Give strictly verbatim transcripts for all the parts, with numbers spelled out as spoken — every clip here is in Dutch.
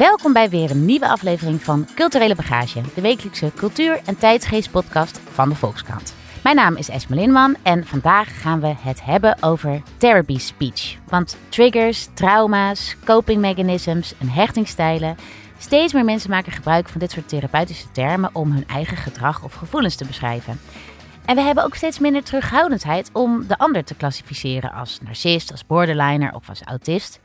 Welkom bij weer een nieuwe aflevering van Culturele Bagage, de wekelijkse cultuur- en tijdsgeestpodcast van de Volkskrant. Mijn naam is Esma Linnemann en vandaag gaan we het hebben over therapy speech. Want triggers, trauma's, coping mechanisms en hechtingsstijlen. Steeds meer mensen maken gebruik van dit soort therapeutische termen om hun eigen gedrag of gevoelens te beschrijven. En we hebben ook steeds minder terughoudendheid om de ander te klassificeren als narcist, als borderliner of als autist.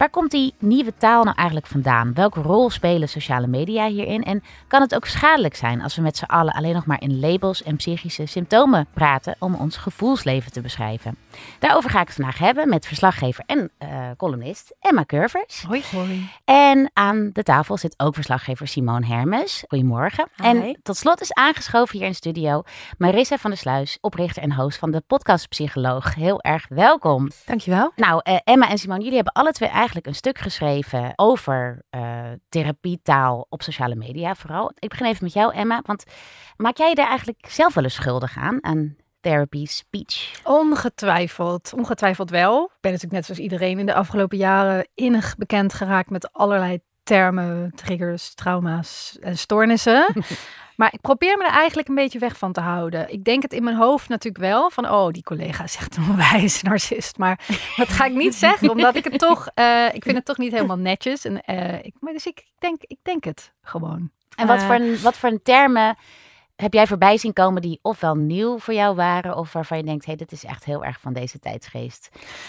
Waar komt die nieuwe taal nou eigenlijk vandaan? Welke rol spelen sociale media hierin? En kan het ook schadelijk zijn als we met z'n allen alleen nog maar in labels en psychische symptomen praten om ons gevoelsleven te beschrijven? Daarover ga ik het vandaag hebben met verslaggever en uh, columnist Emma Curvers. Hoi, hoi. En aan de tafel zit ook verslaggever Simoon Hermus. Goedemorgen. Hi. En tot slot is aangeschoven hier in studio Marissa van der Sluis, oprichter en host van de podcast Psycholoog. Heel erg welkom. Dankjewel. Nou, uh, Emma en Simoon, jullie hebben alle twee eigenlijk een stuk geschreven over uh, therapietaal op sociale media vooral. Ik begin even met jou, Emma, want maak jij je daar eigenlijk zelf wel eens schuldig aan, aan therapy speech? Ongetwijfeld, ongetwijfeld wel. Ik ben natuurlijk net zoals iedereen in de afgelopen jaren innig bekend geraakt met allerlei termen, triggers, trauma's en stoornissen. Maar ik probeer me er eigenlijk een beetje weg van te houden. Ik denk het in mijn hoofd natuurlijk wel. Van, oh, die collega zegt een wijs narcist. Maar dat ga ik niet zeggen. Omdat ik het toch... Uh, ik vind het toch niet helemaal netjes. En, uh, ik, maar dus ik denk, ik denk het gewoon. En wat voor, uh, wat voor termen heb jij voorbij zien komen die ofwel nieuw voor jou waren, of waarvan je denkt, hé, hey, dit is echt heel erg van deze tijdsgeest?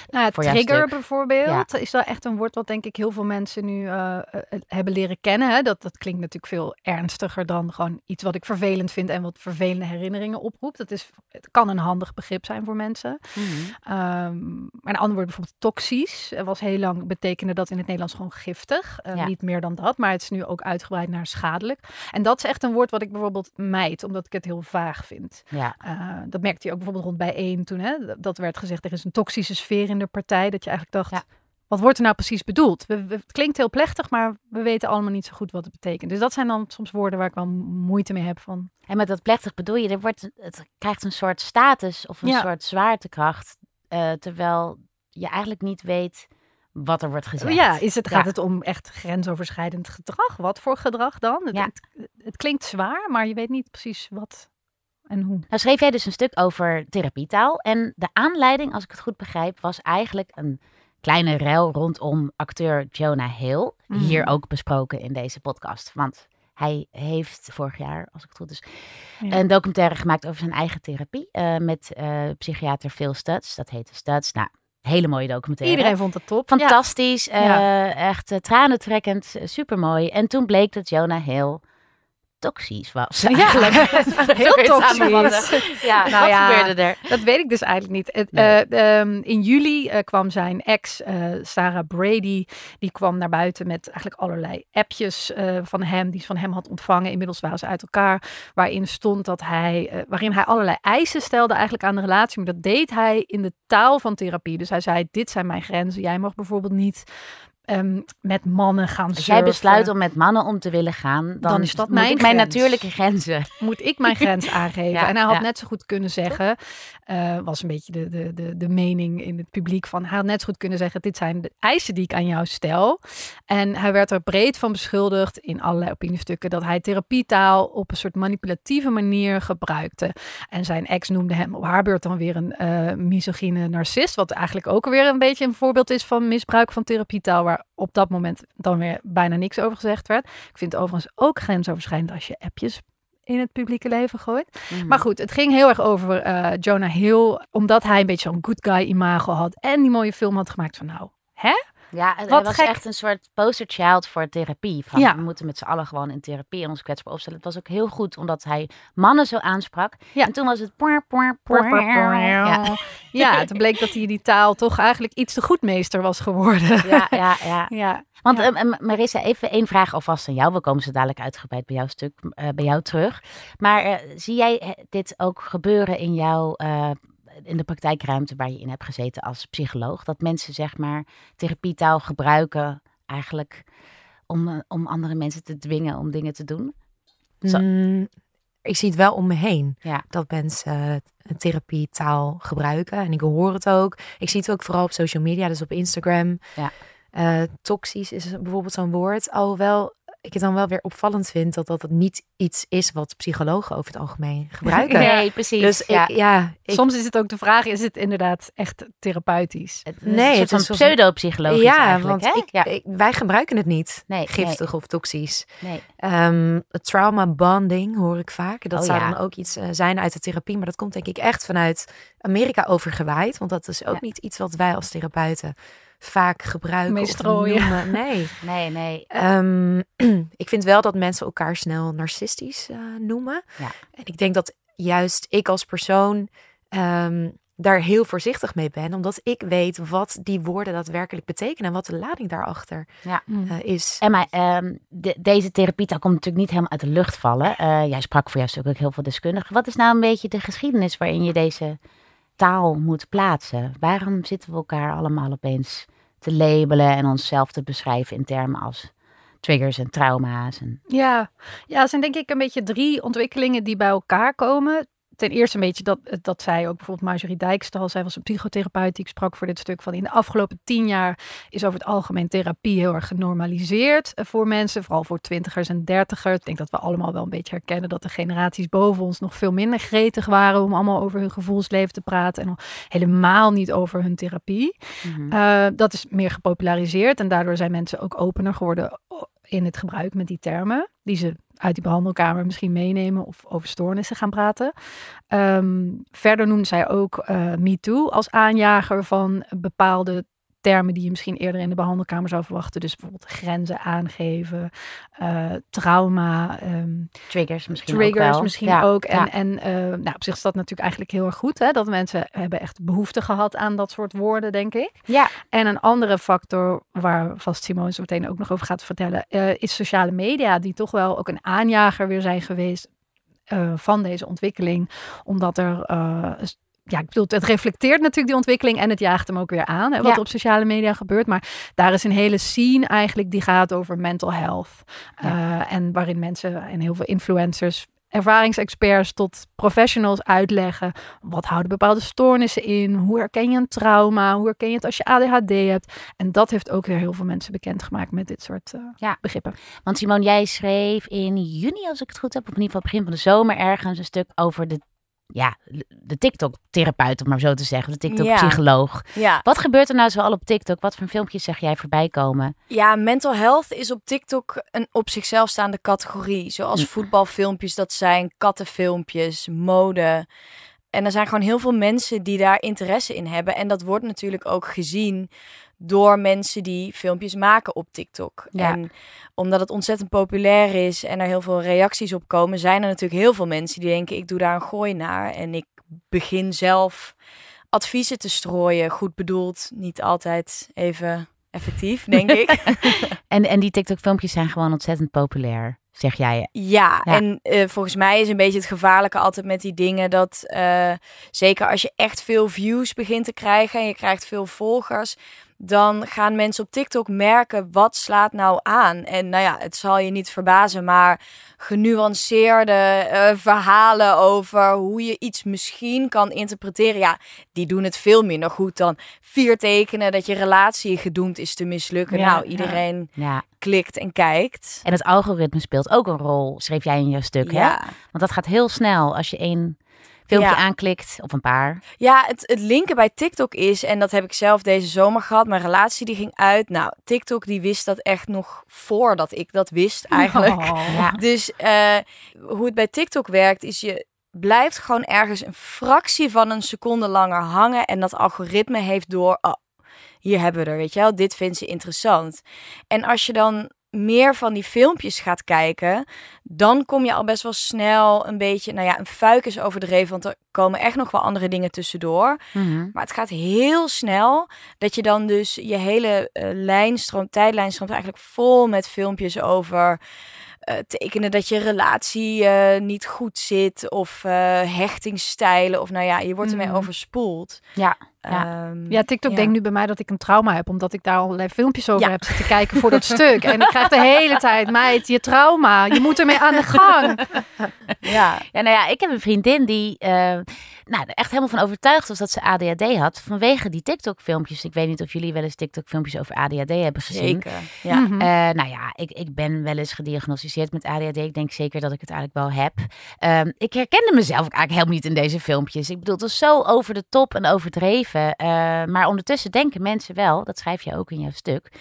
Nou, voor trigger bijvoorbeeld, ja, is wel echt een woord wat denk ik heel veel mensen nu uh, hebben leren kennen. Hè? Dat, dat klinkt natuurlijk veel ernstiger dan gewoon iets wat ik vervelend vind en wat vervelende herinneringen oproept. Dat is, het kan een handig begrip zijn voor mensen. Mm-hmm. Um, maar een ander woord bijvoorbeeld toxisch. Was heel lang, betekende dat in het Nederlands gewoon giftig. Uh, ja. Niet meer dan dat, maar het is nu ook uitgebreid naar schadelijk. En dat is echt een woord wat ik bijvoorbeeld mijd, omdat ik het heel vaag vind. Ja. Uh, dat merkte je ook bijvoorbeeld rond bijeen toen. Hè? Dat werd gezegd, er is een toxische sfeer in de partij. Dat je eigenlijk dacht, ja, wat wordt er nou precies bedoeld? We, we, het klinkt heel plechtig, maar we weten allemaal niet zo goed wat het betekent. Dus dat zijn dan soms woorden waar ik wel moeite mee heb van. En met dat plechtig bedoel je, er wordt, het krijgt een soort status of een ja. soort zwaartekracht. Uh, terwijl je eigenlijk niet weet wat er wordt gezegd. Ja, is het, gaat het om echt grensoverschrijdend gedrag? Wat voor gedrag dan? Ja. Het, het, het klinkt zwaar, maar je weet niet precies wat en hoe. Nou schreef jij dus een stuk over therapietaal. En de aanleiding, als ik het goed begrijp, was eigenlijk een kleine rel rondom acteur Jonah Hill. Mm. Hier ook besproken in deze podcast. Want hij heeft vorig jaar, als ik het goed is, ja. een documentaire gemaakt over zijn eigen therapie. Uh, met uh, psychiater Phil Stutz. Dat heette Stutz. Nou, hele mooie documentaire. Iedereen vond het top. Fantastisch, ja. Uh, ja. echt uh, tranentrekkend, uh, supermooi. En toen bleek dat Jonah Hill toxisch was. Ja, heel toxisch. Ja, nou wat ja, gebeurde er? Dat weet ik dus eigenlijk niet. Het, nee. uh, um, in juli uh, kwam zijn ex, uh, Sarah Brady, die kwam naar buiten met eigenlijk allerlei appjes uh, van hem, die ze van hem had ontvangen. Inmiddels waren ze uit elkaar, waarin stond dat hij, uh, waarin hij allerlei eisen stelde eigenlijk aan de relatie, maar dat deed hij in de taal van therapie. Dus hij zei, dit zijn mijn grenzen. Jij mag bijvoorbeeld niet Um, met mannen gaan surfen. Als jij besluit om met mannen om te willen gaan, dan, dan is dat moet mijn, ik mijn natuurlijke grenzen. Moet ik mijn grens aangeven? Ja, en hij had ja. net zo goed kunnen zeggen, uh, was een beetje de, de, de, de mening in het publiek van, hij had net zo goed kunnen zeggen, dit zijn de eisen die ik aan jou stel. En hij werd er breed van beschuldigd in allerlei opiniestukken dat hij therapietaal op een soort manipulatieve manier gebruikte. En zijn ex noemde hem op haar beurt dan weer een uh, misogyne narcist, wat eigenlijk ook weer een beetje een voorbeeld is van misbruik van therapietaal, waar op dat moment dan weer bijna niks over gezegd werd. Ik vind het overigens ook grensoverschrijdend als je appjes in het publieke leven gooit. Mm. Maar goed, het ging heel erg over uh, Jonah Hill, omdat hij een beetje zo'n good guy imago had en die mooie film had gemaakt van nou, hè? Ja, het was gek. Echt een soort poster child voor therapie. Van, ja. We moeten met z'n allen gewoon in therapie en ons kwetsbaar opstellen. Het was ook heel goed, omdat hij mannen zo aansprak. Ja. En toen was het... Poor, poor, poor, poor, poor. Ja. ja, toen bleek dat hij die taal toch eigenlijk iets te goed meester was geworden. Ja, ja, ja. ja. Want ja. um, Marissa, even één vraag alvast aan jou. We komen zo dadelijk uitgebreid bij jouw stuk, uh, bij jou terug. Maar uh, zie jij dit ook gebeuren in jouw... Uh, in de praktijkruimte waar je in hebt gezeten als psycholoog, dat mensen zeg maar therapietaal gebruiken eigenlijk om, om andere mensen te dwingen om dingen te doen? Zo. Mm, ik zie het wel om me heen, ja. dat mensen therapietaal gebruiken en ik hoor het ook. Ik zie het ook vooral op social media, dus op Instagram. Ja. Uh, toxisch is bijvoorbeeld zo'n woord. Alhoewel ik het dan wel weer opvallend vind dat dat niet iets is wat psychologen over het algemeen gebruiken. Nee, precies. Dus ja. Ik, ja, ik... Soms is het ook de vraag, is het inderdaad echt therapeutisch? Het, nee, een soort van zoals... pseudo-psychologisch ja, eigenlijk. Want hè? Ik, ja, ik, wij gebruiken het niet, nee, giftig nee. of toxisch. Nee. Um, trauma bonding hoor ik vaak. Dat oh, zou ja. dan ook iets uh, zijn uit de therapie. Maar dat komt denk ik echt vanuit Amerika overgewaaid. Want dat is ook ja. niet iets wat wij als therapeuten... vaak gebruiken Meestrooien. Of noemen. Nee, nee, nee. Um, ik vind wel dat mensen elkaar snel narcistisch uh, noemen. Ja. En ik denk dat juist ik als persoon um, daar heel voorzichtig mee ben. Omdat ik weet wat die woorden daadwerkelijk betekenen. En wat de lading daarachter ja. uh, is. Emma, um, de, deze therapietaal komt natuurlijk niet helemaal uit de lucht vallen. Uh, jij sprak voor jou ook heel veel deskundigen. Wat is nou een beetje de geschiedenis waarin je deze... taal moet plaatsen. Waarom zitten we elkaar allemaal opeens te labelen en onszelf te beschrijven in termen als triggers en trauma's? En... Ja, ja, er zijn denk ik een beetje drie ontwikkelingen die bij elkaar komen. Ten eerste een beetje dat, dat zij ook bijvoorbeeld Marjorie Dijkstal, zij was een psychotherapeut die ik sprak voor dit stuk van in de afgelopen tien jaar is over het algemeen therapie heel erg genormaliseerd voor mensen, vooral voor twintigers en dertigers. Ik denk dat we allemaal wel een beetje herkennen dat de generaties boven ons nog veel minder gretig waren om allemaal over hun gevoelsleven te praten en helemaal niet over hun therapie. Mm-hmm. Uh, dat is meer gepopulariseerd en daardoor zijn mensen ook opener geworden in het gebruik met die termen die ze uit die behandelkamer misschien meenemen of over stoornissen gaan praten. Um, verder noemde zij ook uh, Me Too als aanjager van bepaalde termen die je misschien eerder in de behandelkamer zou verwachten. Dus bijvoorbeeld grenzen aangeven, uh, trauma. Um, triggers misschien triggers ook Triggers misschien ja, ook. En, ja. en uh, nou, op zich is dat natuurlijk eigenlijk heel erg goed. Hè? Dat mensen hebben echt behoefte gehad aan dat soort woorden, denk ik. Ja. En een andere factor, waar vast Simoon zo meteen ook nog over gaat vertellen, uh, is sociale media, die toch wel ook een aanjager weer zijn geweest uh, van deze ontwikkeling. Omdat er... Uh, Ja, ik bedoel, het reflecteert natuurlijk die ontwikkeling en het jaagt hem ook weer aan, hè, wat ja. op sociale media gebeurt. Maar daar is een hele scene eigenlijk die gaat over mental health. Ja. Uh, en waarin mensen en heel veel influencers, ervaringsexperts tot professionals uitleggen. Wat houden bepaalde stoornissen in? Hoe herken je een trauma? Hoe herken je het als je A D H D hebt? En dat heeft ook weer heel veel mensen bekendgemaakt met dit soort uh, ja. begrippen. Want Simoon, jij schreef in juni, als ik het goed heb, of in ieder geval begin van de zomer ergens een stuk over de Ja, de TikTok-therapeut, om maar zo te zeggen. De TikTok-psycholoog. Ja. Ja. Wat gebeurt er nou zoal op TikTok? Wat voor filmpjes zeg jij voorbij komen? Ja, mental health is op TikTok een op zichzelf staande categorie. Zoals voetbalfilmpjes, dat zijn kattenfilmpjes, mode. En er zijn gewoon heel veel mensen die daar interesse in hebben. En dat wordt natuurlijk ook gezien door mensen die filmpjes maken op TikTok. Ja. En omdat het ontzettend populair is en er heel veel reacties op komen, zijn er natuurlijk heel veel mensen die denken, ik doe daar een gooi naar. En ik begin zelf adviezen te strooien. Goed bedoeld, niet altijd even effectief, denk ik. En, en die TikTok-filmpjes zijn gewoon ontzettend populair, zeg jij. Ja, ja. en uh, volgens mij is een beetje het gevaarlijke altijd met die dingen dat uh, zeker als je echt veel views begint te krijgen en je krijgt veel volgers, dan gaan mensen op TikTok merken wat slaat nou aan. En nou ja, het zal je niet verbazen, maar genuanceerde uh, verhalen over hoe je iets misschien kan interpreteren, ja, die doen het veel minder goed dan vier tekenen dat je relatie gedoemd is te mislukken. Ja, nou, iedereen ja. Ja. klikt en kijkt. En het algoritme speelt ook een rol, schreef jij in jouw stuk, ja. hè? Want dat gaat heel snel als je één filmpje ja. aanklikt of een paar. Ja, het, het linken bij TikTok is, en dat heb ik zelf deze zomer gehad, mijn relatie die ging uit. Nou, TikTok die wist dat echt nog voordat ik dat wist eigenlijk. Oh, ja. Dus uh, hoe het bij TikTok werkt is, je blijft gewoon ergens een fractie van een seconde langer hangen en dat algoritme heeft door, oh, hier hebben we er, weet je wel, dit vindt ze interessant. En als je dan meer van die filmpjes gaat kijken, dan kom je al best wel snel een beetje, nou ja, een fuik is overdreven, want er komen echt nog wel andere dingen tussendoor. Mm-hmm. Maar het gaat heel snel dat je dan dus je hele uh, lijnstroom, tijdlijnstroom eigenlijk vol met filmpjes over uh, tekenen dat je relatie uh, niet goed zit of uh, hechtingsstijlen of nou ja, je wordt ermee mm-hmm. overspoeld. Ja. Ja. Um, ja, TikTok ja. denkt nu bij mij dat ik een trauma heb, omdat ik daar allerlei filmpjes over ja. heb zitten kijken voor dat stuk. En ik krijg de hele tijd, meid, je trauma, je moet ermee aan de gang. Ja. Ja, nou ja, ik heb een vriendin die uh, nou, er echt helemaal van overtuigd was dat ze A D H D had. Vanwege die TikTok-filmpjes. Ik weet niet of jullie wel eens TikTok-filmpjes over A D H D hebben gezien. Zeker, ja. Mm-hmm. uh, nou ja, ik, ik ben wel eens gediagnosticeerd met A D H D. Ik denk zeker dat ik het eigenlijk wel heb. Uh, ik herkende mezelf ook eigenlijk helemaal niet in deze filmpjes. Ik bedoel, het was zo over de top en overdreven. Uh, maar ondertussen denken mensen wel, dat schrijf je ook in jouw stuk,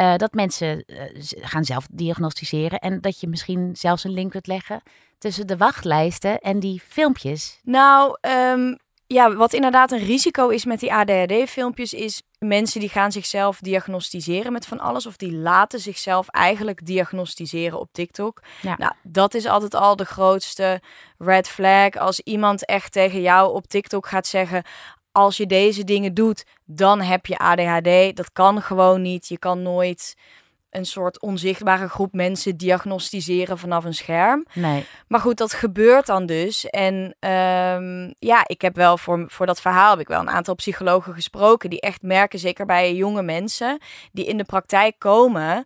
uh, dat mensen uh, gaan zelf diagnosticeren en dat je misschien zelfs een link kunt leggen tussen de wachtlijsten en die filmpjes. Nou, um, ja, wat inderdaad een risico is met die A D H D-filmpjes is mensen die gaan zichzelf diagnosticeren met van alles of die laten zichzelf eigenlijk diagnosticeren op TikTok. Ja. Nou, dat is altijd al de grootste red flag. Als iemand echt tegen jou op TikTok gaat zeggen, als je deze dingen doet, dan heb je A D H D. Dat kan gewoon niet. Je kan nooit een soort onzichtbare groep mensen diagnosticeren vanaf een scherm. Nee. Maar goed, dat gebeurt dan dus. En um, ja, ik heb wel voor, voor dat verhaal heb ik wel een aantal psychologen gesproken die echt merken, zeker bij jonge mensen die in de praktijk komen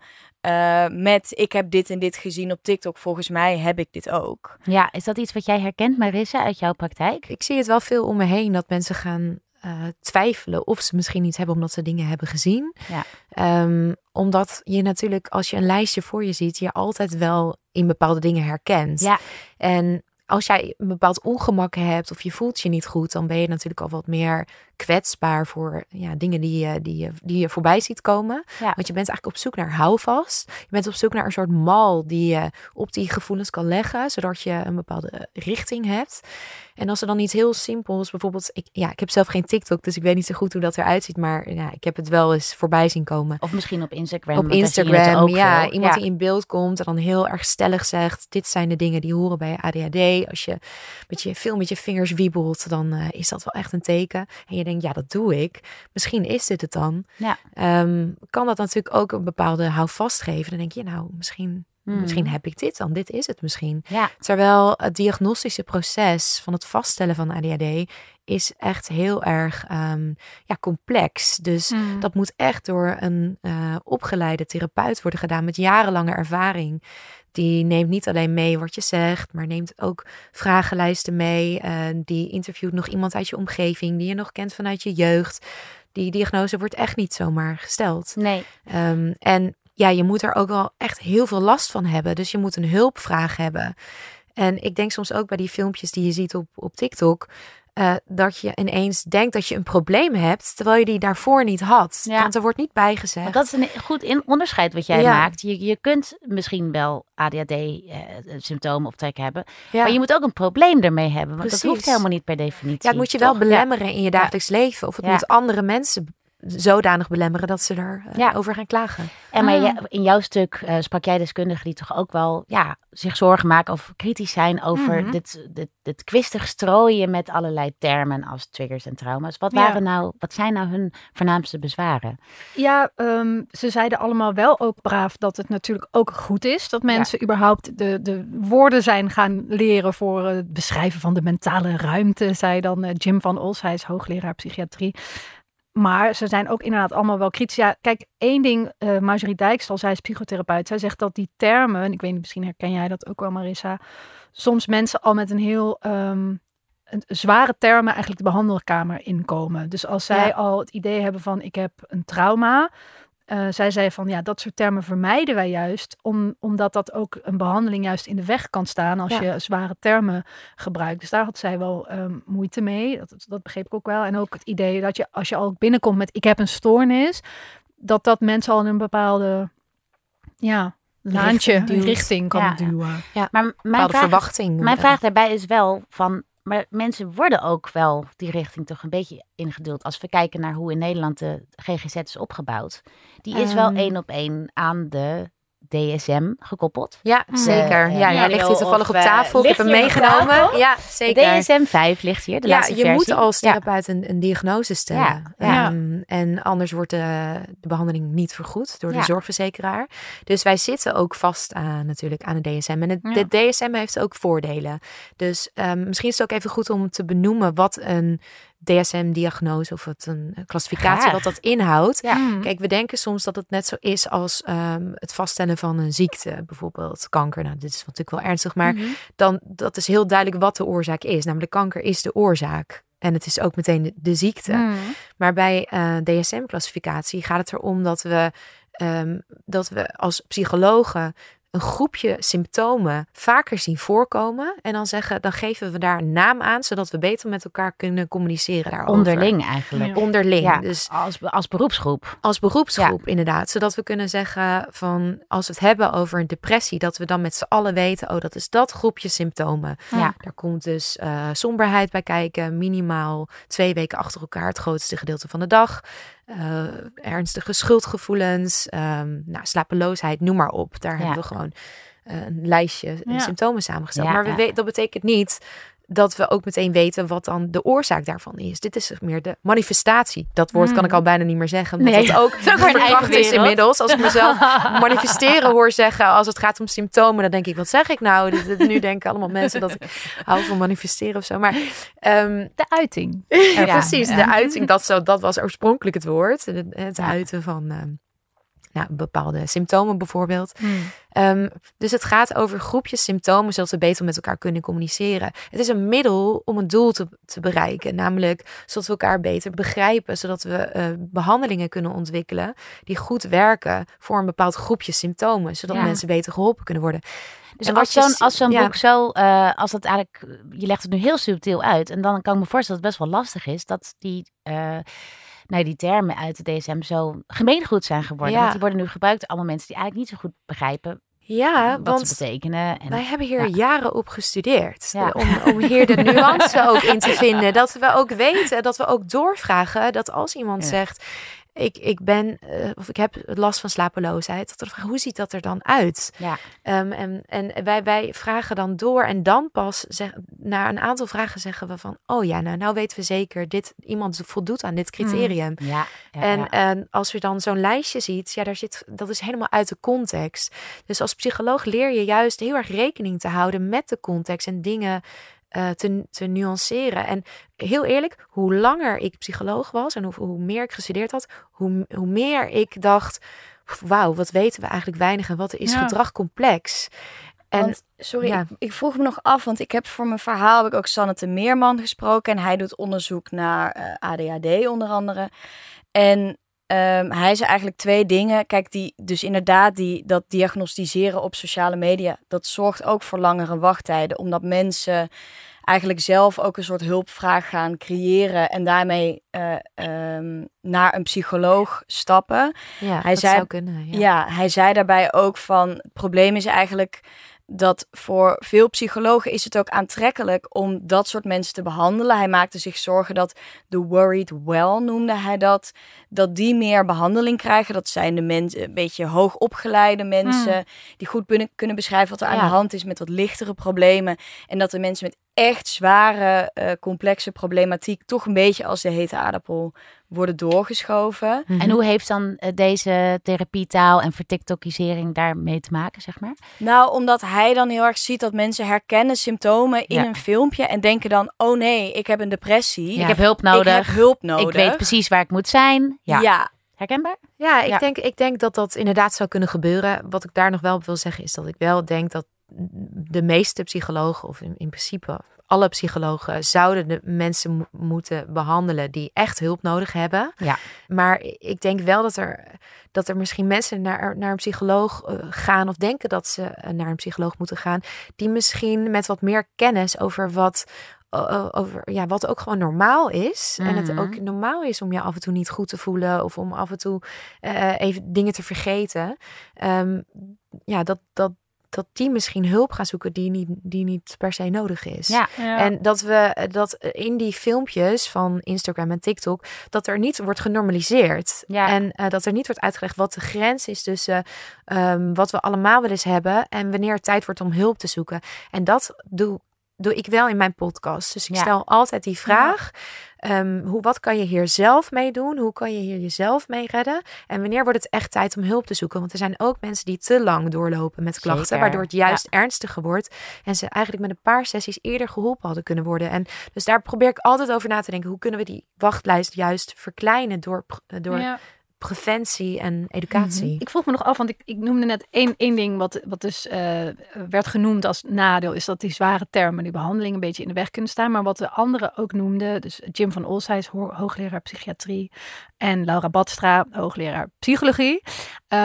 uh, met ik heb dit en dit gezien op TikTok. Volgens mij heb ik dit ook. Ja, is dat iets wat jij herkent, Marissa, uit jouw praktijk? Ik zie het wel veel om me heen dat mensen gaan Uh, twijfelen of ze misschien iets hebben omdat ze dingen hebben gezien. Ja. Um, omdat je natuurlijk, als je een lijstje voor je ziet, je altijd wel in bepaalde dingen herkent. Ja. En als jij een bepaald ongemak hebt of je voelt je niet goed, dan ben je natuurlijk al wat meer kwetsbaar voor ja, dingen die je, die, je, die je voorbij ziet komen. Ja. Want je bent eigenlijk op zoek naar houvast. Je bent op zoek naar een soort mal die je op die gevoelens kan leggen, zodat je een bepaalde richting hebt. En als er dan iets heel simpels, bijvoorbeeld, ik, ja, ik heb zelf geen TikTok, dus ik weet niet zo goed hoe dat eruit ziet, maar ja, ik heb het wel eens voorbij zien komen. Of misschien op Instagram. Op Instagram, ook ja. Veel. Iemand ja. die in beeld komt en dan heel erg stellig zegt, dit zijn de dingen die horen bij A D H D. Als je, met je veel met je vingers wiebelt, dan uh, is dat wel echt een teken. En je denkt, ja, dat doe ik. Misschien is dit het dan. Ja. Um, kan dat natuurlijk ook een bepaalde houvast geven. Dan denk je, nou, misschien, hmm. misschien heb ik dit dan. Dit is het misschien. Ja. Terwijl het diagnostische proces van het vaststellen van A D H D is echt heel erg um, ja, complex. Dus hmm. dat moet echt door een uh, opgeleide therapeut worden gedaan met jarenlange ervaring. Die neemt niet alleen mee wat je zegt, maar neemt ook vragenlijsten mee. Uh, die interviewt nog iemand uit je omgeving die je nog kent vanuit je jeugd. Die diagnose wordt echt niet zomaar gesteld. Nee. Um, en ja, je moet er ook wel echt heel veel last van hebben. Dus je moet een hulpvraag hebben. En ik denk soms ook bij die filmpjes die je ziet op, op TikTok, Uh, dat je ineens denkt dat je een probleem hebt, terwijl je die daarvoor niet had. Ja. Want er wordt niet bijgezegd. Maar dat is een goed in- onderscheid wat jij ja. maakt. Je, je kunt misschien wel A D H D-symptomen uh, of trek hebben, ja. maar je moet ook een probleem ermee hebben. Want Precies. dat hoeft helemaal niet per definitie. Ja, dat moet je toch? wel belemmeren ja. in je dagelijks ja. leven. Of het ja. moet andere mensen zodanig belemmeren dat ze er uh, ja. over gaan klagen. En maar ah. in jouw stuk uh, sprak jij deskundigen die toch ook wel ja, zich zorgen maken of kritisch zijn over mm-hmm. dit, dit, dit kwistig strooien met allerlei termen als triggers en trauma's. Wat, waren ja. nou, wat zijn nou hun voornaamste bezwaren? Ja, um, ze zeiden allemaal wel ook braaf dat het natuurlijk ook goed is dat mensen ja. überhaupt de, de woorden zijn gaan leren voor het beschrijven van de mentale ruimte, zei dan uh, Jim van Os, hij is hoogleraar psychiatrie. Maar ze zijn ook inderdaad allemaal wel kritisch. Ja, kijk, één ding, uh, Marjorie Dijkstal, zij is psychotherapeut. Zij zegt dat die termen, en ik weet niet, misschien herken jij dat ook wel, Marissa, soms mensen al met een heel um, een zware termen eigenlijk de behandelkamer inkomen. Dus als zij ja. al het idee hebben van, ik heb een trauma. Uh, zij zei van, ja, dat soort termen vermijden wij juist, om, omdat dat ook een behandeling juist in de weg kan staan als ja. je zware termen gebruikt. Dus daar had zij wel um, moeite mee, dat, dat begreep ik ook wel. En ook het idee dat je, als je al binnenkomt met ik heb een stoornis, dat dat mensen al in een bepaalde, ja, laantje, richting, richting kan ja. duwen. Ja, maar mijn bepaalde vraag, verwachting. Mijn vraag daarbij is wel van, maar mensen worden ook wel die richting toch een beetje ingeduwd. Als we kijken naar hoe in Nederland de G G Z is opgebouwd. Die is um, wel één op één aan de D S M gekoppeld. Ja, mm. zeker. Uh, ja, ja, ligt hier toevallig op tafel. Ik heb hem meegenomen. Ja, zeker. D S M vijf ligt hier, de ja, laatste versie. Ja, je moet als therapeut ja. een, een diagnose stellen. Ja. Ja. Um, en anders wordt de, de behandeling niet vergoed door ja. de zorgverzekeraar. Dus wij zitten ook vast aan, natuurlijk aan de D S M. En het, ja. de D S M heeft ook voordelen. Dus um, misschien is het ook even goed om te benoemen wat een D S M-diagnose of wat een klassificatie wat dat inhoudt. Ja. Kijk, we denken soms dat het net zo is als um, het vaststellen van een ziekte, bijvoorbeeld kanker. Nou, dit is natuurlijk wel ernstig, maar mm-hmm. dan dat is heel duidelijk wat de oorzaak is. Namelijk kanker is de oorzaak. En het is ook meteen de, de ziekte. Mm. Maar bij uh, D S M-classificatie gaat het erom dat we, um, dat we als psychologen een groepje symptomen vaker zien voorkomen. En dan zeggen, dan geven we daar een naam aan, zodat we beter met elkaar kunnen communiceren daarover. Onderling eigenlijk. Ja. Onderling. Ja, dus als, als beroepsgroep. Als beroepsgroep, ja. Inderdaad. Zodat we kunnen zeggen van, als we het hebben over een depressie, dat we dan met z'n allen weten, oh, dat is dat groepje symptomen. Ja. Daar komt dus uh, somberheid bij kijken. Minimaal twee weken achter elkaar het grootste gedeelte van de dag. Uh, ernstige schuldgevoelens, um, nou, slapeloosheid, noem maar op. Daar ja. hebben we gewoon uh, een lijstje ja. symptomen samengesteld. Ja, maar we ja. weten, dat betekent niet dat we ook meteen weten wat dan de oorzaak daarvan is. Dit is meer de manifestatie. Dat woord mm. kan ik al bijna niet meer zeggen. Omdat nee. dat ook een verkracht is inmiddels. Als ik mezelf manifesteren hoor zeggen, als het gaat om symptomen, dan denk ik, wat zeg ik nou? Dit, dit, nu denken allemaal mensen dat ik hou van manifesteren of zo. Maar um, de uiting. ja, precies, ja. de uiting. Dat, zo, dat was oorspronkelijk het woord. Het, het ja. uiten van Um, Nou, bepaalde symptomen bijvoorbeeld. Hmm. Um, dus het gaat over groepjes symptomen, zodat we beter met elkaar kunnen communiceren. Het is een middel om een doel te, te bereiken. Namelijk, zodat we elkaar beter begrijpen. Zodat we uh, behandelingen kunnen ontwikkelen die goed werken voor een bepaald groepje symptomen. Zodat ja. mensen beter geholpen kunnen worden. Dus en als, als zo'n, als zo'n ja. boek zo, uh, als dat eigenlijk, je legt het nu heel subtiel uit. En dan kan ik me voorstellen dat het best wel lastig is dat die Uh, Nou, die termen uit de D S M zo gemeengoed zijn geworden. Ja. Want die worden nu gebruikt allemaal mensen die eigenlijk niet zo goed begrijpen ja, wat want ze betekenen. En wij hebben hier ja. jaren op gestudeerd. Ja. Om, om hier de nuance ook in te vinden. Dat we ook weten, dat we ook doorvragen. Dat als iemand ja. zegt, ik, ik ben, uh, of ik heb last van slapeloosheid. Dat we vragen, hoe ziet dat er dan uit? Ja. Um, en en wij, wij vragen dan door. En dan pas, zeg, na een aantal vragen zeggen we van, oh ja, nou, nou weten we zeker, dit iemand voldoet aan dit criterium. Mm. Ja, ja, en, ja. en als je dan zo'n lijstje ziet, ja, daar zit, dat is helemaal uit de context. Dus als psycholoog leer je juist heel erg rekening te houden met de context en dingen Uh, te, te nuanceren. En heel eerlijk, hoe langer ik psycholoog was en hoe, hoe meer ik gestudeerd had, hoe, hoe meer ik dacht, wauw, wat weten we eigenlijk weinig en wat is ja. gedrag complex. En want, sorry, ja. ik, ik vroeg me nog af, want ik heb voor mijn verhaal heb ik ook Sanne te Meerman gesproken en hij doet onderzoek naar uh, A D H D onder andere. En Um, hij zei eigenlijk twee dingen. Kijk, die, dus inderdaad, die, dat diagnosticeren op sociale media, dat zorgt ook voor langere wachttijden. Omdat mensen eigenlijk zelf ook een soort hulpvraag gaan creëren en daarmee uh, um, naar een psycholoog stappen. Ja, hij dat zei, zou kunnen. Ja. ja, hij zei daarbij ook van, het probleem is eigenlijk dat voor veel psychologen is het ook aantrekkelijk om dat soort mensen te behandelen. Hij maakte zich zorgen dat de worried well, noemde hij dat, dat die meer behandeling krijgen. Dat zijn de mensen, een beetje hoogopgeleide mensen, mm. die goed kunnen, kunnen beschrijven wat er aan ja. de hand is met wat lichtere problemen. En dat de mensen met echt zware, uh, complexe problematiek toch een beetje als de hete aardappel worden doorgeschoven. Mm-hmm. En hoe heeft dan uh, deze therapietaal en vertiktokisering daarmee te maken, zeg maar? Nou, omdat hij dan heel erg ziet dat mensen herkennen symptomen in ja. een filmpje en denken dan, oh nee, ik heb een depressie. Ja. Ik heb hulp nodig. Ik heb hulp nodig. Ik weet precies waar ik moet zijn. Ja. ja. Herkenbaar? Ja, ik, ja. Denk, ik denk dat dat inderdaad zou kunnen gebeuren. Wat ik daar nog wel op wil zeggen is dat ik wel denk dat de meeste psychologen, of in, in principe alle psychologen, zouden de mensen mo- moeten behandelen die echt hulp nodig hebben. Ja. Maar ik denk wel dat er, dat er misschien mensen naar, naar een psycholoog uh, gaan, of denken dat ze uh, naar een psycholoog moeten gaan, die misschien met wat meer kennis over wat, uh, over, ja, wat ook gewoon normaal is. Mm-hmm. En het ook normaal is om je af en toe niet goed te voelen, of om af en toe uh, even dingen te vergeten. Um, ja, dat dat dat die misschien hulp gaan zoeken die niet, die niet per se nodig is. Ja, ja. En dat we dat in die filmpjes van Instagram en TikTok, dat er niet wordt genormaliseerd. Ja. En uh, dat er niet wordt uitgelegd wat de grens is tussen um, wat we allemaal wel eens hebben en wanneer het tijd wordt om hulp te zoeken. En dat doe doe ik wel in mijn podcast. Dus ik ja. stel altijd die vraag. Ja. Um, hoe, wat kan je hier zelf mee doen? Hoe kan je hier jezelf mee redden? En wanneer wordt het echt tijd om hulp te zoeken? Want er zijn ook mensen die te lang doorlopen met klachten. Zeker. Waardoor het juist ja. ernstiger wordt. En ze eigenlijk met een paar sessies eerder geholpen hadden kunnen worden. En dus daar probeer ik altijd over na te denken. Hoe kunnen we die wachtlijst juist verkleinen door... door ja. preventie en educatie. Mm-hmm. Ik vroeg me nog af, want ik, ik noemde net één, één ding... wat, wat dus uh, werd genoemd als nadeel... is dat die zware termen, die behandeling... een beetje in de weg kunnen staan. Maar wat de anderen ook noemden... dus Jim van Os, hij is ho- hoogleraar psychiatrie... en Laura Badstra, hoogleraar psychologie...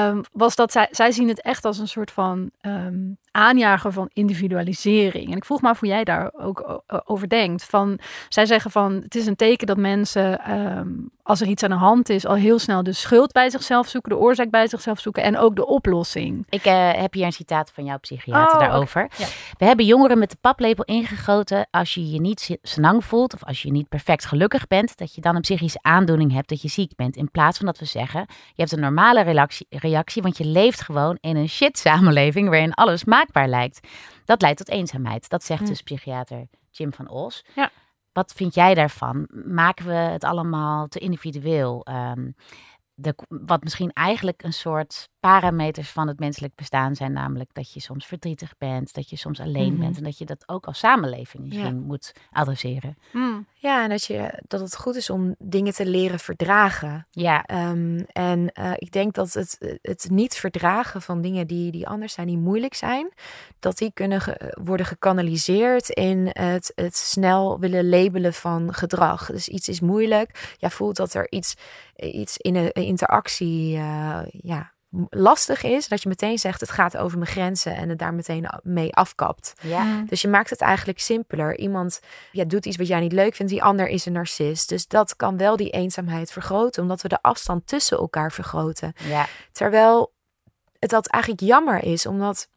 Um, was dat zij, zij zien het echt als een soort van... Um, aanjager van individualisering. En ik vroeg me af hoe jij daar ook over denkt. Van, zij zeggen van, het is een teken dat mensen, um, als er iets aan de hand is, al heel snel de schuld bij zichzelf zoeken, de oorzaak bij zichzelf zoeken en ook de oplossing. Ik uh, heb hier een citaat van jouw psychiater oh, daarover. Okay. Ja. We hebben jongeren met de paplepel ingegoten, als je je niet senang voelt of als je niet perfect gelukkig bent, dat je dan een psychische aandoening hebt, dat je ziek bent. In plaats van dat we zeggen, je hebt een normale reactie, reactie want je leeft gewoon in een shit samenleving waarin alles maakt lijkt. Dat leidt tot eenzaamheid. Dat zegt ja. dus psychiater Jim van Os. Ja. Wat vind jij daarvan? Maken we het allemaal te individueel? Um, de, wat misschien eigenlijk een soort parameters van het menselijk bestaan zijn, namelijk dat je soms verdrietig bent, dat je soms alleen mm-hmm. bent en dat je dat ook als samenleving misschien ja. moet adresseren. Mm. Ja, en dat, je, dat het goed is om dingen te leren verdragen. Ja. Um, en uh, ik denk dat het, het niet verdragen van dingen die, die anders zijn, die moeilijk zijn, dat die kunnen ge, worden gekanaliseerd in het, het snel willen labelen van gedrag. Dus iets is moeilijk, jij voelt dat er iets, iets in een interactie, uh, ja... lastig is, dat je meteen zegt het gaat over mijn grenzen en het daar meteen mee afkapt. Ja. Dus je maakt het eigenlijk simpeler. Iemand ja, doet iets wat jij niet leuk vindt, die ander is een narcist. Dus dat kan wel die eenzaamheid vergroten, omdat we de afstand tussen elkaar vergroten. Ja. Terwijl het dat eigenlijk jammer is, omdat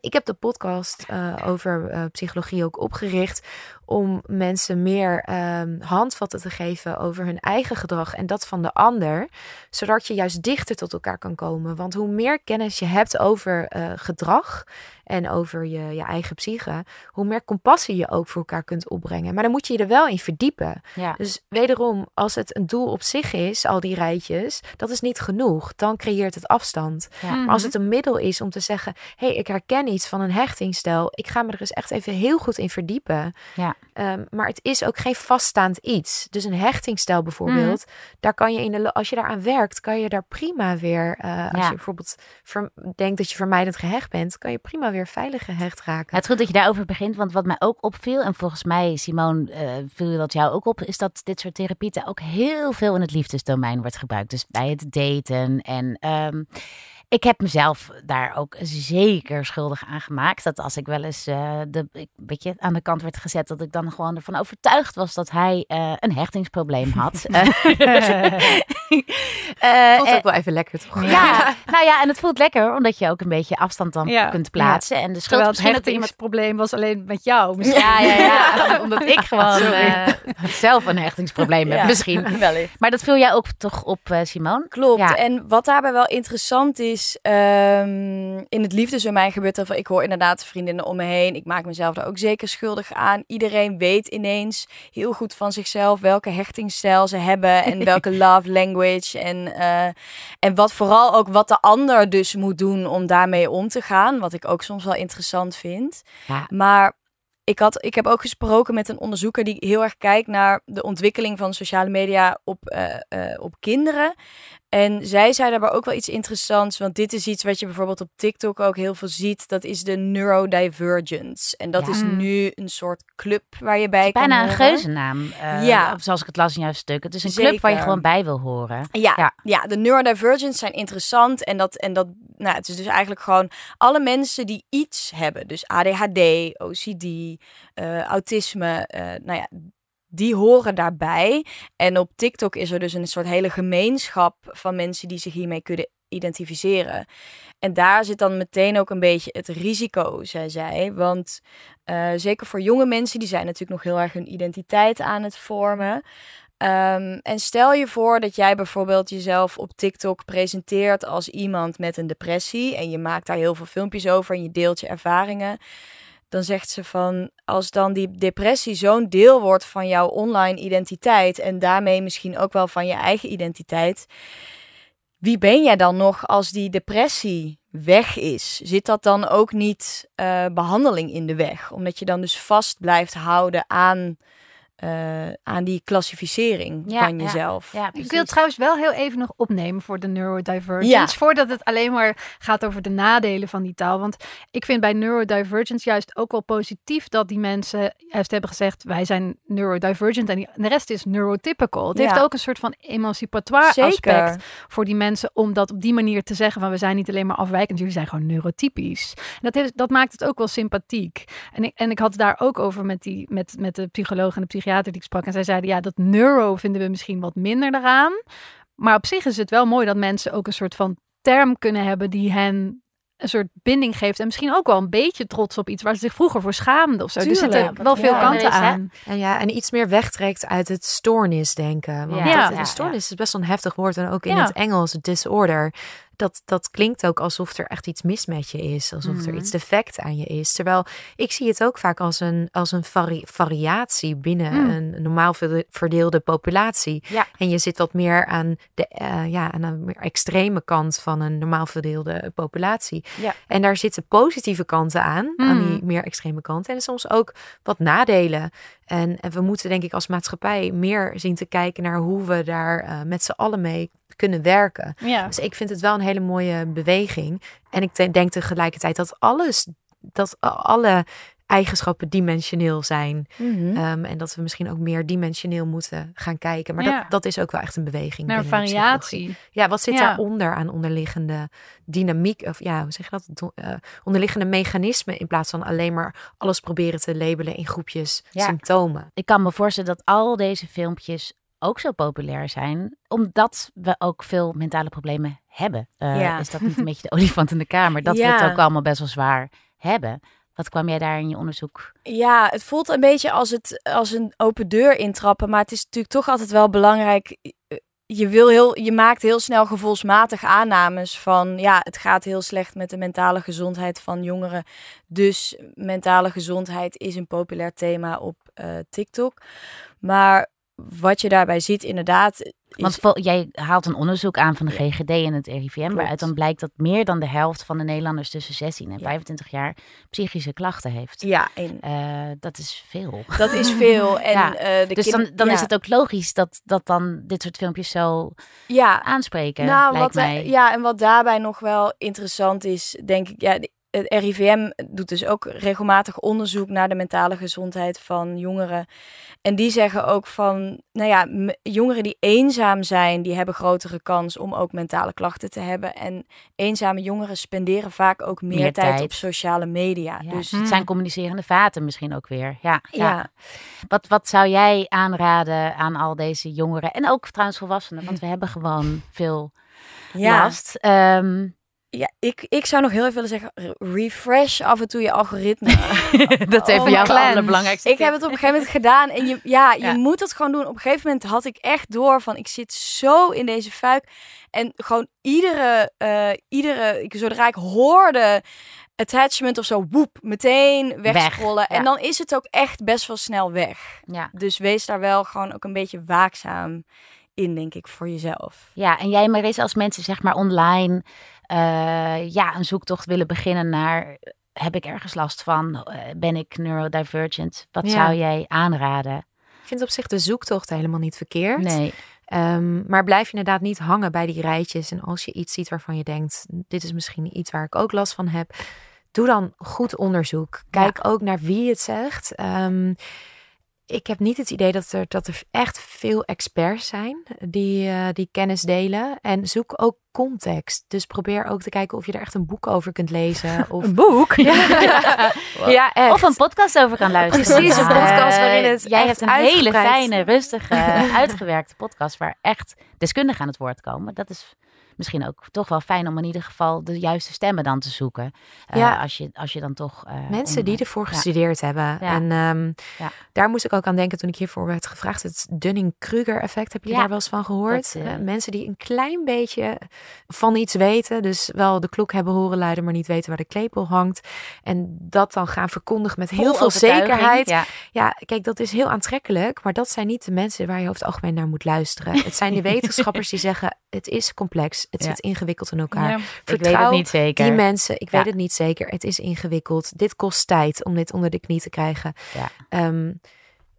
ik heb de podcast uh, over uh, psychologie ook opgericht om mensen meer uh, handvatten te geven over hun eigen gedrag en dat van de ander, zodat je juist dichter tot elkaar kan komen. Want hoe meer kennis je hebt over uh, gedrag en over je, je eigen psyche, hoe meer compassie je ook voor elkaar kunt opbrengen. Maar dan moet je je er wel in verdiepen. Ja. Dus wederom, als het een doel op zich is, al die rijtjes, dat is niet genoeg. Dan creëert het afstand. Ja. Maar als het een middel is om te zeggen, hé, hey, ik herken iets van een hechtingsstijl, ik ga me er eens echt even heel goed in verdiepen. Ja. Um, maar het is ook geen vaststaand iets. Dus een hechtingsstijl bijvoorbeeld, mm. daar kan je in de, als je daaraan werkt, kan je daar prima weer, uh, ja. als je bijvoorbeeld ver, denkt dat je vermijdend gehecht bent, kan je prima weer veilig gehecht raken. Het is goed dat je daarover begint, want wat mij ook opviel, en volgens mij, Simoon, uh, viel dat jou ook op, is dat dit soort therapieën ook heel veel in het liefdesdomein wordt gebruikt. Dus bij het daten en... Um, ik heb mezelf daar ook zeker schuldig aan gemaakt. Dat als ik wel eens uh, de, weet je, aan de kant werd gezet, dat ik dan gewoon ervan overtuigd was dat hij uh, een hechtingsprobleem had. uh, uh, voelt ook wel even lekker, toch? Ja, nou ja, en het voelt lekker, omdat je ook een beetje afstand dan ja. kunt plaatsen. Ja. En de schuld terwijl het hechtingsprobleem iemand... was alleen met jou. Misschien. Ja, ja, ja. Omdat ik gewoon uh, zelf een hechtingsprobleem ja. heb. Misschien. Wellicht. Maar dat viel jij ook toch op, uh, Simoon? Klopt. Ja. En wat daarbij wel interessant is, Um, in het liefdesdomein gebeurt er van, ik hoor inderdaad vriendinnen om me heen, ik maak mezelf daar ook zeker schuldig aan. Iedereen weet ineens heel goed van zichzelf welke hechtingsstijl ze hebben en welke love language en, uh, en wat vooral ook wat de ander dus moet doen om daarmee om te gaan, wat ik ook soms wel interessant vind. Ja. Maar ik, had, ik heb ook gesproken met een onderzoeker die heel erg kijkt naar de ontwikkeling van sociale media op, uh, uh, op kinderen. En zij zei daarbij ook wel iets interessants, want dit is iets wat je bijvoorbeeld op TikTok ook heel veel ziet. Dat is de neurodivergence. En dat ja. is nu een soort club waar je bij kan horen. Het is bijna een geuzennaam, uh, ja. of zoals ik het las in jouw stuk. Het is een Zeker. club waar je gewoon bij wil horen. Ja, ja. ja de neurodivergence zijn interessant. En dat, en dat, nou, het is dus eigenlijk gewoon alle mensen die iets hebben. Dus A D H D, O C D, uh, autisme, uh, nou ja... die horen daarbij. En op TikTok is er dus een soort hele gemeenschap van mensen die zich hiermee kunnen identificeren. En daar zit dan meteen ook een beetje het risico, zei zij. Want uh, zeker voor jonge mensen, die zijn natuurlijk nog heel erg hun identiteit aan het vormen. Um, en stel je voor dat jij bijvoorbeeld jezelf op TikTok presenteert als iemand met een depressie. En je maakt daar heel veel filmpjes over en je deelt je ervaringen. Dan zegt ze van, als dan die depressie zo'n deel wordt van jouw online identiteit en daarmee misschien ook wel van je eigen identiteit, wie ben jij dan nog als die depressie weg is? Zit dat dan ook niet uh, behandeling in de weg? Omdat je dan dus vast blijft houden aan, uh, aan die klassificering ja, van jezelf. Ja, ja, ik wil trouwens wel heel even nog opnemen voor de neurodivergence. Ja. Voordat het alleen maar gaat over de nadelen van die taal. Want ik vind bij neurodivergence juist ook wel positief dat die mensen juist hebben gezegd, wij zijn neurodivergent en de rest is neurotypical. Het ja. heeft ook een soort van emancipatoire Zeker. aspect voor die mensen om dat op die manier te zeggen van we zijn niet alleen maar afwijkend, jullie zijn gewoon neurotypisch. En dat, heeft, dat maakt het ook wel sympathiek. En ik, en ik had het daar ook over met, die, met, met de psycholoog en de psychiater die ik sprak en zij zeiden ja, dat neuro vinden we misschien wat minder daaraan. Maar op zich is het wel mooi dat mensen ook een soort van term kunnen hebben die hen een soort binding geeft en misschien ook wel een beetje trots op iets waar ze zich vroeger voor schaamden of zo. Tuurlijk, dus er zitten wel veel ja, kanten is, aan. En, ja, en iets meer wegtrekt uit het stoornisdenken. Want ja. dat, ja, stoornis ja. is best wel een heftig woord en ook in ja. het Engels, disorder. Dat, dat klinkt ook alsof er echt iets mis met je is. Alsof mm. er iets defect aan je is. Terwijl ik zie het ook vaak als een, als een vari- variatie binnen mm. een normaal verdeelde populatie. Ja. En je zit wat meer aan de, uh, ja, aan de meer extreme kant van een normaal verdeelde populatie. Ja. En daar zitten positieve kanten aan. Mm. Aan die meer extreme kanten. En soms ook wat nadelen. En, en we moeten denk ik als maatschappij meer zien te kijken naar hoe we daar uh, met z'n allen mee kunnen werken. Ja. Dus ik vind het wel een hele mooie beweging. En ik te- denk tegelijkertijd dat alles, dat alle eigenschappen dimensioneel zijn. Mm-hmm. Um, en dat we misschien ook meer dimensioneel moeten gaan kijken. Maar ja. dat, dat is ook wel echt een beweging. Naar variatie. Ja, wat zit ja. daaronder aan onderliggende dynamiek? Of ja, hoe zeg je dat? Uh, onderliggende mechanismen in plaats van alleen maar alles proberen te labelen in groepjes ja. symptomen. Ik kan me voorstellen dat al deze filmpjes ook zo populair zijn, omdat we ook veel mentale problemen hebben. Uh, ja. Is dat niet een beetje de olifant in de kamer? Dat ja. we het ook allemaal best wel zwaar hebben. Wat kwam jij daar in je onderzoek? Ja, het voelt een beetje als, het, als een open deur intrappen, maar het is natuurlijk toch altijd wel belangrijk. Je, wil heel, je maakt heel snel gevoelsmatig aannames van ja, het gaat heel slecht met de mentale gezondheid van jongeren. Dus mentale gezondheid is een populair thema op uh, TikTok. Maar wat je daarbij ziet inderdaad... Is... Want vol, jij haalt een onderzoek aan van de G G D en het R I V M... Klopt. Waaruit dan blijkt dat meer dan de helft van de Nederlanders tussen zestien en ja. vijfentwintig jaar psychische klachten heeft. Ja. En... Uh, dat is veel. Dat is veel. En, ja. uh, de dus kind... dan, dan ja. is het ook logisch dat, dat dan dit soort filmpjes zo ja. aanspreken, nou, lijkt wat, mij. Ja, en wat daarbij nog wel interessant is, denk ik... Ja, het R I V M doet dus ook regelmatig onderzoek naar de mentale gezondheid van jongeren. En die zeggen ook van, nou ja, jongeren die eenzaam zijn, die hebben grotere kans om ook mentale klachten te hebben. En eenzame jongeren spenderen vaak ook meer, meer tijd op sociale media. Ja, dus het zijn communicerende vaten misschien ook weer. Ja, ja. ja. Wat, wat zou jij aanraden aan al deze jongeren? En ook trouwens volwassenen, want we hebben gewoon veel ja. last. Um, Ja, ik, ik zou nog heel even willen zeggen, refresh af en toe je algoritme. Dat heeft voor jou de allerbelangrijkste. Ik heb het op een gegeven moment gedaan en je, ja, ja. je moet het gewoon doen. Op een gegeven moment had ik echt door van, ik zit zo in deze fuik. En gewoon iedere, uh, iedere ik, zodra ik hoorde attachment of zo, woep, meteen wegscrollen. Weg, ja. En dan is het ook echt best wel snel weg. Ja. Dus wees daar wel gewoon ook een beetje waakzaam in, denk ik, voor jezelf. Ja, en jij Marissa, als mensen zeg maar online... Uh, ja, een zoektocht willen beginnen naar... heb ik ergens last van? Uh, ben ik neurodivergent? Wat ja. zou jij aanraden? Ik vind op zich de zoektocht helemaal niet verkeerd. Nee. Um, maar blijf inderdaad niet hangen bij die rijtjes. En als je iets ziet waarvan je denkt... dit is misschien iets waar ik ook last van heb... doe dan goed onderzoek. Kijk ja. ook naar wie het zegt... Um, Ik heb niet het idee dat er, dat er echt veel experts zijn die, uh, die kennis delen. En zoek ook context. Dus probeer ook te kijken of je er echt een boek over kunt lezen. Of... Een boek? Ja, ja. Wow. ja echt. Of een podcast over kan luisteren. Precies, een podcast waarin het uh, Jij hebt een uitgebreid... hele fijne, rustige, uitgewerkte podcast waar echt deskundigen aan het woord komen. Dat is... misschien ook toch wel fijn om in ieder geval de juiste stemmen dan te zoeken. Ja. Uh, als, je, als je dan toch... Uh, Mensen om, die ervoor ja. gestudeerd hebben. Ja. En um, ja. daar moest ik ook aan denken toen ik hiervoor werd gevraagd. Het Dunning-Kruger-effect, heb je ja. daar wel eens van gehoord? Dat, uh, uh, mensen die een klein beetje van iets weten. Dus wel de klok hebben horen luiden, maar niet weten waar de klepel hangt. En dat dan gaan verkondigen met heel veel zekerheid. Ja. ja, kijk, dat is heel aantrekkelijk. Maar dat zijn niet de mensen waar je over het algemeen naar moet luisteren. Het zijn de wetenschappers die zeggen, het is complex. Het ja. zit ingewikkeld in elkaar. Ja, Vertrouw ik weet het niet zeker. die mensen. Ik ja. weet het niet zeker. Het is ingewikkeld. Dit kost tijd om dit onder de knie te krijgen. Ja. Um,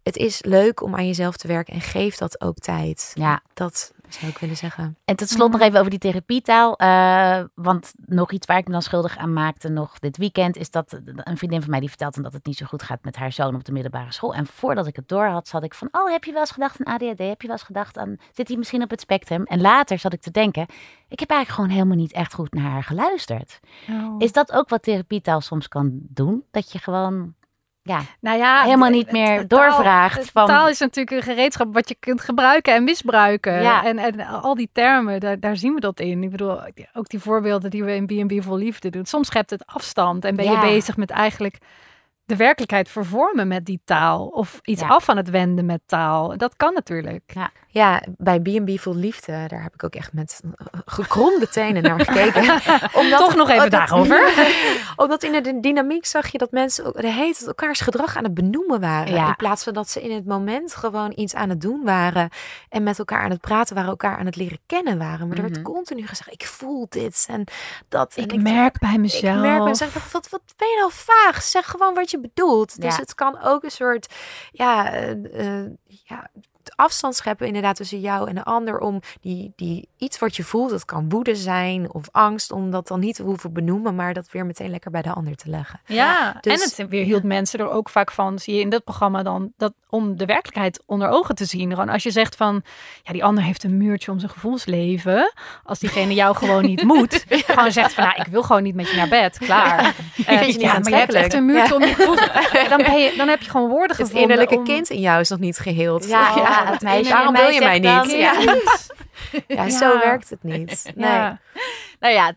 het is leuk om aan jezelf te werken en geef dat ook tijd. Ja. Dat zou ik willen zeggen. En tot slot nog even over die therapietaal. Uh, want nog iets waar ik me dan schuldig aan maakte nog dit weekend, is dat een vriendin van mij die vertelt dat het niet zo goed gaat met haar zoon op de middelbare school. En voordat ik het door had, zat ik van, oh, heb je wel eens gedacht aan A D H D? Heb je wel eens gedacht aan, zit hij misschien op het spectrum? En later zat ik te denken, ik heb eigenlijk gewoon helemaal niet echt goed naar haar geluisterd. Oh. Is dat ook wat therapietaal soms kan doen? Dat je gewoon... Ja, nou ja, helemaal niet meer de, de doorvraagt. Taal, van... taal is natuurlijk een gereedschap wat je kunt gebruiken en misbruiken. Ja. En, en al die termen, daar, daar zien we dat in. Ik bedoel, ook die voorbeelden die we in B en B Vol Liefde doen. Soms schept het afstand en ben ja. je bezig met eigenlijk de werkelijkheid vervormen met die taal. Of iets ja. af aan het wenden met taal. Dat kan natuurlijk. Ja, ja bij B en B Vol Liefde, daar heb ik ook echt met gekromde tenen naar gekeken. Omdat, Toch nog even daarover. Omdat in de dynamiek zag je dat mensen de hele tijd elkaars gedrag aan het benoemen waren. Ja. In plaats van dat ze in het moment gewoon iets aan het doen waren. En met elkaar aan het praten waren, elkaar aan het leren kennen waren. Maar er mm-hmm. werd continu gezegd, ik voel dit en dat. En ik, ik merk bij mezelf. Ik merk bij mezelf. Wat, wat ben je nou vaag? Zeg gewoon wat je bedoeld. Dus ja. het kan ook een soort ja, uh, uh, ja, afstand scheppen inderdaad tussen jou en de ander om die, die iets wat je voelt, dat kan woede zijn of angst, om dat dan niet te hoeven benoemen, maar dat weer meteen lekker bij de ander te leggen. Ja, dus, en het weer hield mensen er ook vaak van, zie je in dit programma dan, dat om de werkelijkheid onder ogen te zien. Gewoon als je zegt van, ja, die ander heeft een muurtje om zijn gevoelsleven, als diegene jou gewoon niet moet, ja. gewoon zegt van, nou, ik wil gewoon niet met je naar bed, klaar. Ja. Uh, je, je ja, maar je hebt echt een muurtje ja. om je gevoelsleven. Dan, ben je, dan heb je gewoon woorden gevonden. Het innerlijke om... kind in jou is nog niet geheeld. Ja, ja. ja. Ja, meisje, daarom wil je mij niet. Ja. ja, zo ja. werkt het niet. Nee. Ja. Nou ja,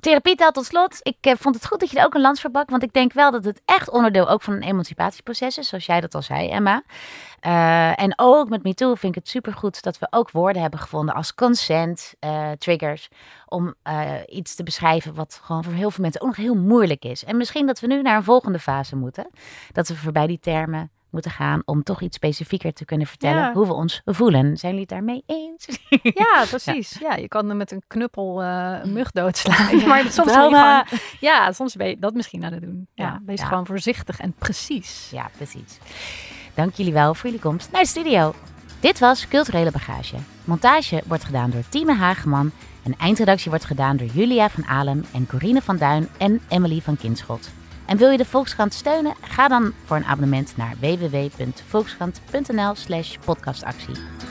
therapietaal tot slot. Ik eh, vond het goed dat je er ook een lans voor brak. Want ik denk wel dat het echt onderdeel ook van een emancipatieproces is. Zoals jij dat al zei, Emma. Uh, en ook met Me Too vind ik het supergoed dat we ook woorden hebben gevonden als consent, uh, triggers. Om uh, iets te beschrijven wat gewoon voor heel veel mensen ook nog heel moeilijk is. En misschien dat we nu naar een volgende fase moeten. Dat we voorbij die termen moeten gaan om toch iets specifieker te kunnen vertellen ja. hoe we ons voelen. Zijn jullie het daarmee eens? Ja, precies. Ja, ja je kan er met een knuppel uh, een mug doodslaan. Ja. Maar soms ben je gewoon, ja, soms ben je dat misschien aan het doen. Ja, ja. Wees ja. gewoon voorzichtig en precies. Ja, precies. Dank jullie wel voor jullie komst naar de studio. Dit was Culturele Bagage. Montage wordt gedaan door Tiemen Hageman. En eindredactie wordt gedaan door Julia van Alem en Corine van Duin en Emilie van Kinschot. En wil je de Volkskrant steunen? Ga dan voor een abonnement naar w w w punt volkskrant punt n l slash podcastactie.